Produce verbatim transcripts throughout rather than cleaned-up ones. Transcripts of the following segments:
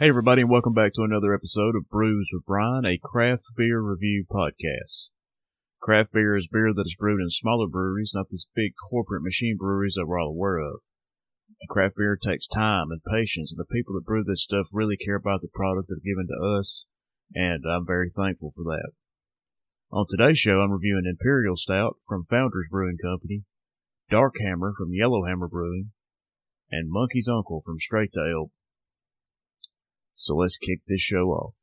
Hey everybody, and welcome back to another episode of Brews with Brian, a craft beer review podcast. Craft beer is beer that is brewed in smaller breweries, not these big corporate machine breweries that we're all aware of. Craft beer takes time and patience, and the people that brew this stuff really care about the product they're giving to us, and I'm very thankful for that. On today's show, I'm reviewing Imperial Stout from Founders Brewing Company, Darkhammer from Yellowhammer Brewing, and Monkey's Uncle from Straight to Ale. So let's kick this show off.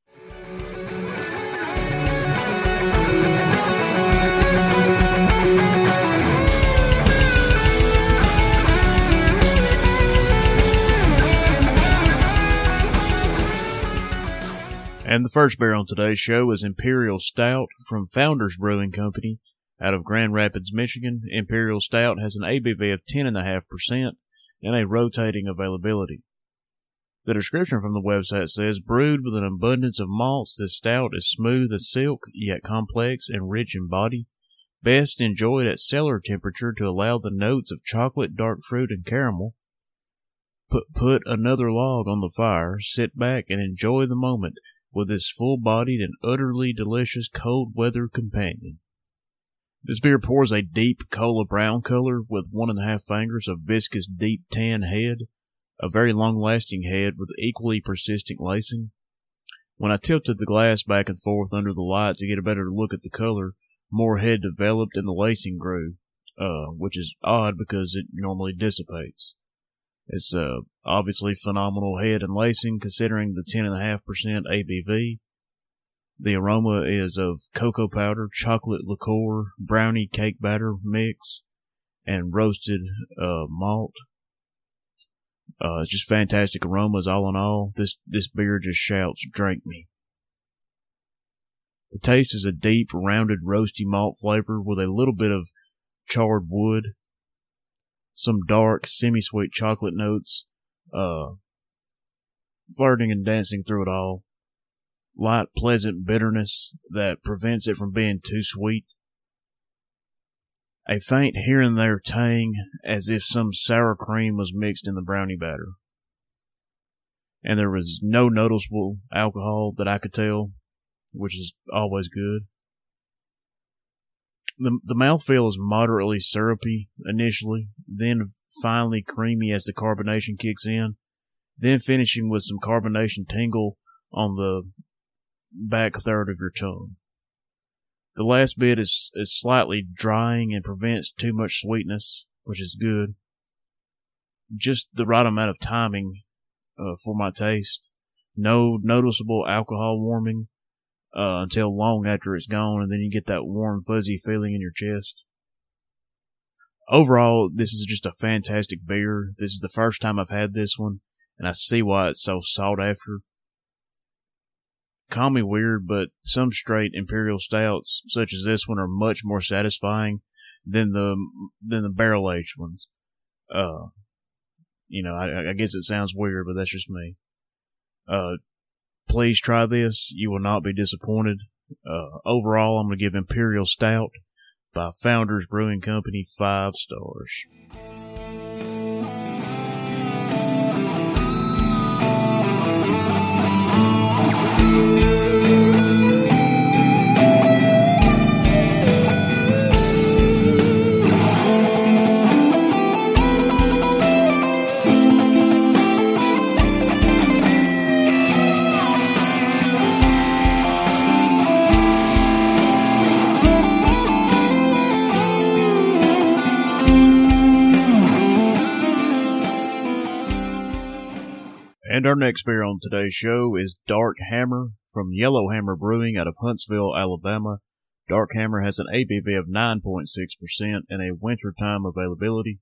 And the first beer on today's show is Imperial Stout from Founders Brewing Company out of Grand Rapids, Michigan. Imperial Stout has an A B V of ten point five percent and a rotating availability. The description from the website says, brewed with an abundance of malts, this stout is smooth as silk, yet complex and rich in body. Best enjoyed at cellar temperature to allow the notes of chocolate, dark fruit, and caramel. Put, put another log on the fire, sit back, and enjoy the moment with this full-bodied and utterly delicious cold-weather companion. This beer pours a deep cola brown color with one and a half fingers of viscous deep tan head. A very long-lasting head with equally persistent lacing. When I tilted the glass back and forth under the light to get a better look at the color, more head developed and the lacing grew, uh, which is odd because it normally dissipates. It's uh, obviously phenomenal head and lacing considering the ten point five percent A B V. The aroma is of cocoa powder, chocolate liqueur, brownie cake batter mix, and roasted uh, malt. Uh, it's just fantastic aromas all in all. This this beer just shouts, drink me. The taste is a deep, rounded, roasty malt flavor with a little bit of charred wood, some dark, semi-sweet chocolate notes, uh, flirting and dancing through it all, light, pleasant bitterness that prevents it from being too sweet. A faint here and there tang, as if some sour cream was mixed in the brownie batter. And there was no noticeable alcohol that I could tell, which is always good. The, the mouthfeel is moderately syrupy initially, then finely creamy as the carbonation kicks in, then finishing with some carbonation tingle on the back third of your tongue. The last bit is, is slightly drying and prevents too much sweetness, which is good. Just the right amount of timing uh, for my taste. No noticeable alcohol warming uh, until long after it's gone, and then you get that warm, fuzzy feeling in your chest. Overall, this is just a fantastic beer. This is the first time I've had this one, and I see why it's so sought after. Call me weird, but some straight imperial stouts, such as this one, are much more satisfying than the than the barrel-aged ones. Uh, you know, I, I guess it sounds weird, but that's just me. Uh, please try this. You will not be disappointed. Uh, overall, I'm going to give Imperial Stout by Founders Brewing Company five stars. And our next beer on today's show is Darkhammer from Yellowhammer Brewing out of Huntsville, Alabama. Darkhammer has an A B V of nine point six percent and a wintertime availability.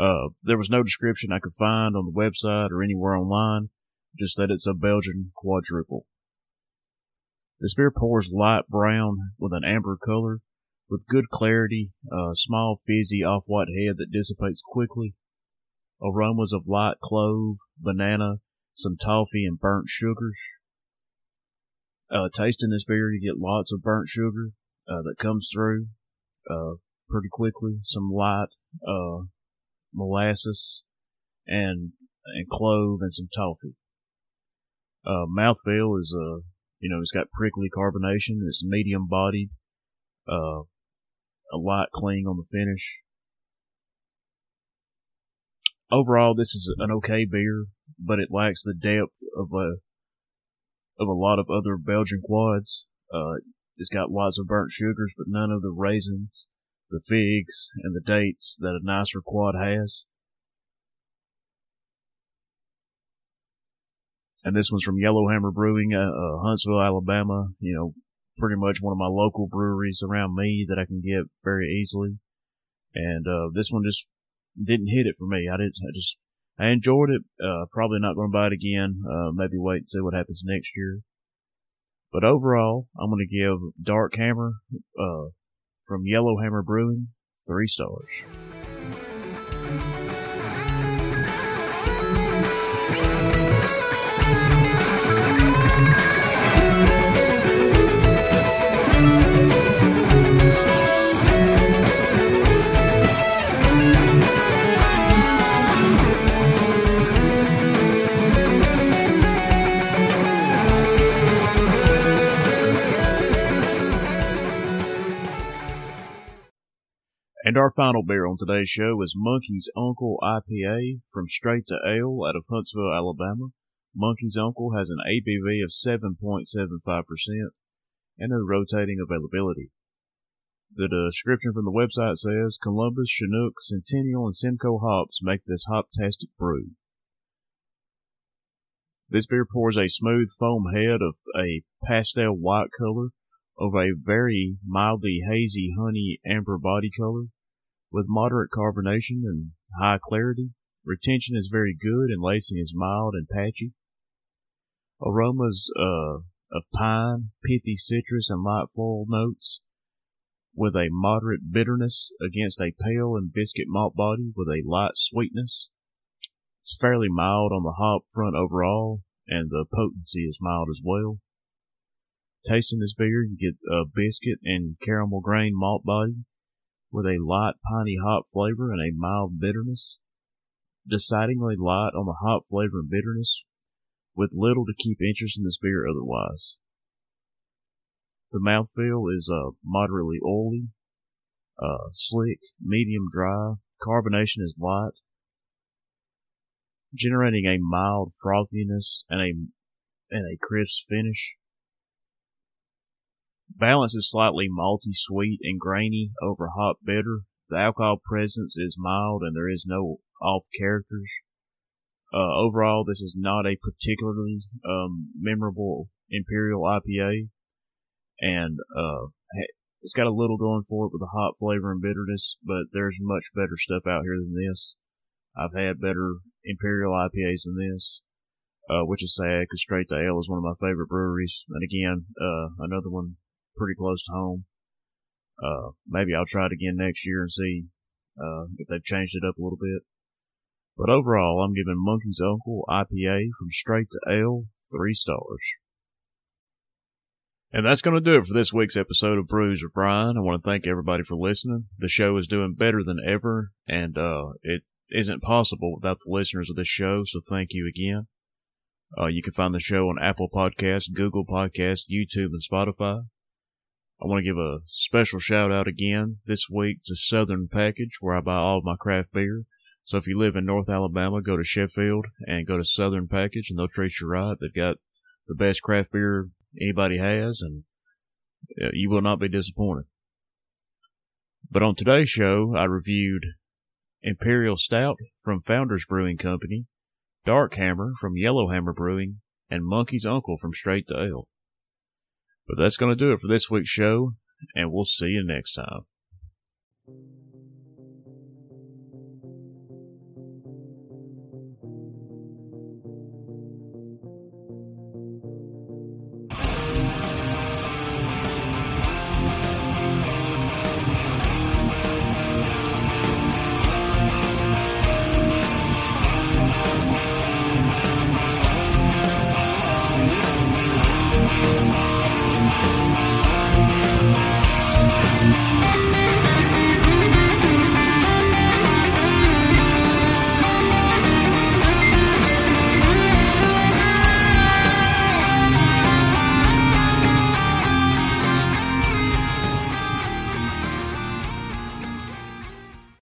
Uh, there was no description I could find on the website or anywhere online, just that it's a Belgian quadruple. This beer pours light brown with an amber color, with good clarity, a small fizzy off-white head that dissipates quickly. Aromas of light clove, banana, some toffee, and burnt sugars. Uh, tasting this beer, you get lots of burnt sugar uh, that comes through uh, pretty quickly. Some light uh, molasses and and clove and some toffee. Uh, mouthfeel is, uh, you know, it's got prickly carbonation. It's medium-bodied. Uh, a light cling on the finish. Overall, this is an okay beer, but it lacks the depth of a of a lot of other Belgian quads. Uh, it's got lots of burnt sugars, but none of the raisins, the figs, and the dates that a nicer quad has. And this one's from Yellowhammer Brewing, uh, uh, Huntsville, Alabama. You know, pretty much one of my local breweries around me that I can get very easily. And uh, this one just didn't hit it for me. I didn't. I just. I enjoyed it. Uh, probably not going to buy it again. Uh, maybe wait and see what happens next year. But overall, I'm going to give Darkhammer uh, from Yellowhammer Brewing three stars. And our final beer on today's show is Monkey's Uncle I P A from Straight to Ale out of Huntsville, Alabama. Monkey's Uncle has an A B V of seven point seven five percent and a rotating availability. The description from the website says, Columbus, Chinook, Centennial, and Simcoe hops make this hop-tastic brew. This beer pours a smooth foam head of a pastel white color over a very mildly hazy honey amber body color. With moderate carbonation and high clarity, retention is very good and lacing is mild and patchy. Aromas uh, of pine, pithy citrus, and light floral notes with a moderate bitterness against a pale and biscuit malt body with a light sweetness. It's fairly mild on the hop front overall, and the potency is mild as well. Tasting this beer, you get a biscuit and caramel grain malt body with a light piney hop flavor and a mild bitterness. Decidedly light on the hop flavor and bitterness, with little to keep interest in this beer otherwise. The mouthfeel is uh, moderately oily, uh, slick, medium dry, carbonation is light, generating a mild frothiness and a, and a crisp finish. Balance is slightly malty, sweet, and grainy over hop bitter. The alcohol presence is mild and there is no off characters. Uh, overall, this is not a particularly um, memorable Imperial I P A. And uh, it's got a little going for it with the hop flavor and bitterness, but there's much better stuff out here than this. I've had better Imperial I P As than this. Uh, which is sad, because Straight to Ale is one of my favorite breweries. And again, uh, another one pretty close to home. Uh, maybe I'll try it again next year and see uh, if they've changed it up a little bit. But overall, I'm giving Monkey's Uncle I P A from Straight to Ale three stars. And that's going to do it for this week's episode of Brews with Brian. I want to thank everybody for listening. The show is doing better than ever, and uh, it isn't possible without the listeners of this show, so thank you again. Uh, you can find the show on Apple Podcasts, Google Podcasts, YouTube, and Spotify. I want to give a special shout-out again this week to Southern Package, where I buy all of my craft beer. So if you live in North Alabama, go to Sheffield and go to Southern Package, and they'll treat you right. They've got the best craft beer anybody has, and you will not be disappointed. But on today's show, I reviewed Imperial Stout from Founders Brewing Company, Darkhammer from Yellowhammer Brewing, and Monkey's Uncle from Straight to Ale. But that's going to do it for this week's show, and we'll see you next time.